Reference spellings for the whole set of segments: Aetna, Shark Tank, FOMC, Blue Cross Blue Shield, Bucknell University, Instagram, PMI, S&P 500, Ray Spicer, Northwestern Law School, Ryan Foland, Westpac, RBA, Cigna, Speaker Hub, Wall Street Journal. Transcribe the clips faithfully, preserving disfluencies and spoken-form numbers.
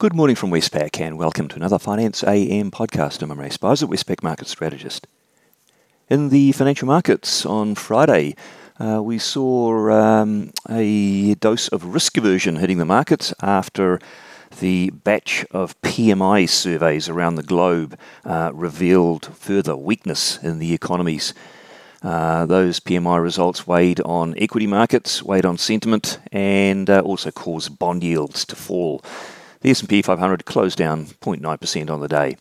Good morning from Westpac and welcome to another Finance A M podcast. I'm Ray Spicer, Westpac Market Strategist. In the financial markets on Friday, uh, we saw um, a dose of risk aversion hitting the markets after the batch of P M I surveys around the globe uh, revealed further weakness in the economies. Uh, those P M I results weighed on equity markets, weighed on sentiment, and uh, also caused bond yields to fall. The S and P five hundred closed down zero point nine percent on the day.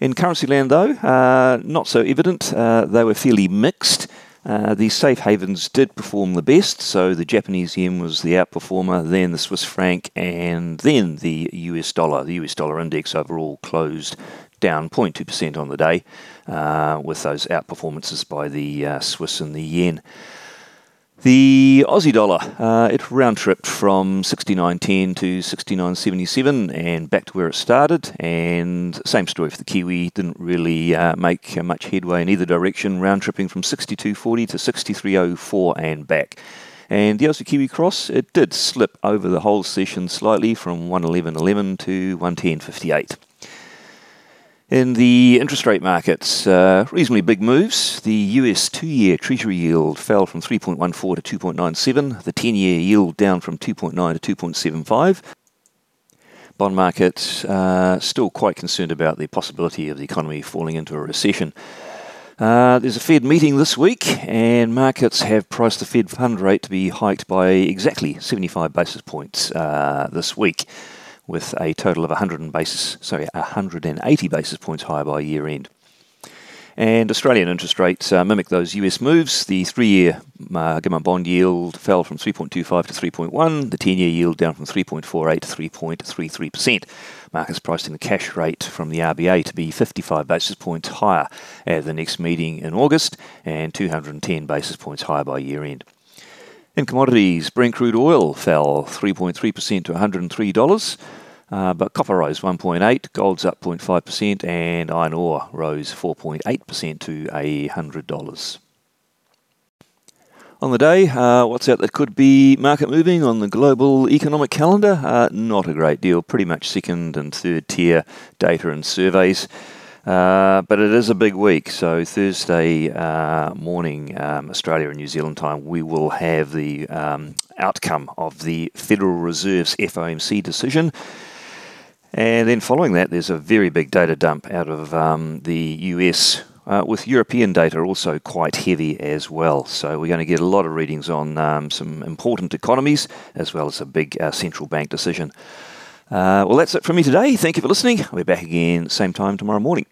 In currency land, though, uh, not so evident. Uh, they were fairly mixed. Uh, the safe havens did perform the best, so the Japanese yen was the outperformer, then the Swiss franc, and then the U S dollar. The U S dollar index overall closed down zero point two percent on the day, uh, with those outperformances by the uh, Swiss and the yen. The Aussie dollar, uh, it round-tripped from sixty-nine ten to sixty-nine seventy-seven and back to where it started, and same story for the Kiwi, didn't really uh, make much headway in either direction, round-tripping from sixty-two forty to sixty-three oh four and back. And the Aussie Kiwi cross, it did slip over the whole session slightly from one eleven eleven to one ten fifty-eight. In the interest rate markets, uh, reasonably big moves. The U S two-year Treasury yield fell from three point one four to two point nine seven. The ten-year yield down from two point nine to two point seven five. Bond markets uh, still quite concerned about the possibility of the economy falling into a recession. Uh, there's a Fed meeting this week, and markets have priced the Fed fund rate to be hiked by exactly seventy-five basis points uh, this week, with a total of one hundred basis, sorry, one hundred eighty basis points higher by year-end. And Australian interest rates uh, mimic those U S moves. The three-year uh, government bond yield fell from three point two five to three point one. The ten-year yield down from three point four eight to three point three three percent. Markets priced in the cash rate from the R B A to be fifty-five basis points higher at the next meeting in August and two hundred ten basis points higher by year-end. In commodities, Brent crude oil fell three point three percent to one hundred three dollars, uh, but copper rose one point eight percent, gold's up zero point five percent, and iron ore rose four point eight percent to one hundred dollars. On the day, uh, what's out that could be market moving on the global economic calendar? Uh, not a great deal, pretty much second and third tier data and surveys. Uh, but it is a big week, so Thursday uh, morning, um, Australia and New Zealand time, we will have the um, outcome of the Federal Reserve's F O M C decision. And then following that, there's a very big data dump out of um, the U S, uh, with European data also quite heavy as well. So we're going to get a lot of readings on um, some important economies, as well as a big uh, central bank decision. Uh, well, that's it from me today. Thank you for listening. We're back again same time tomorrow morning.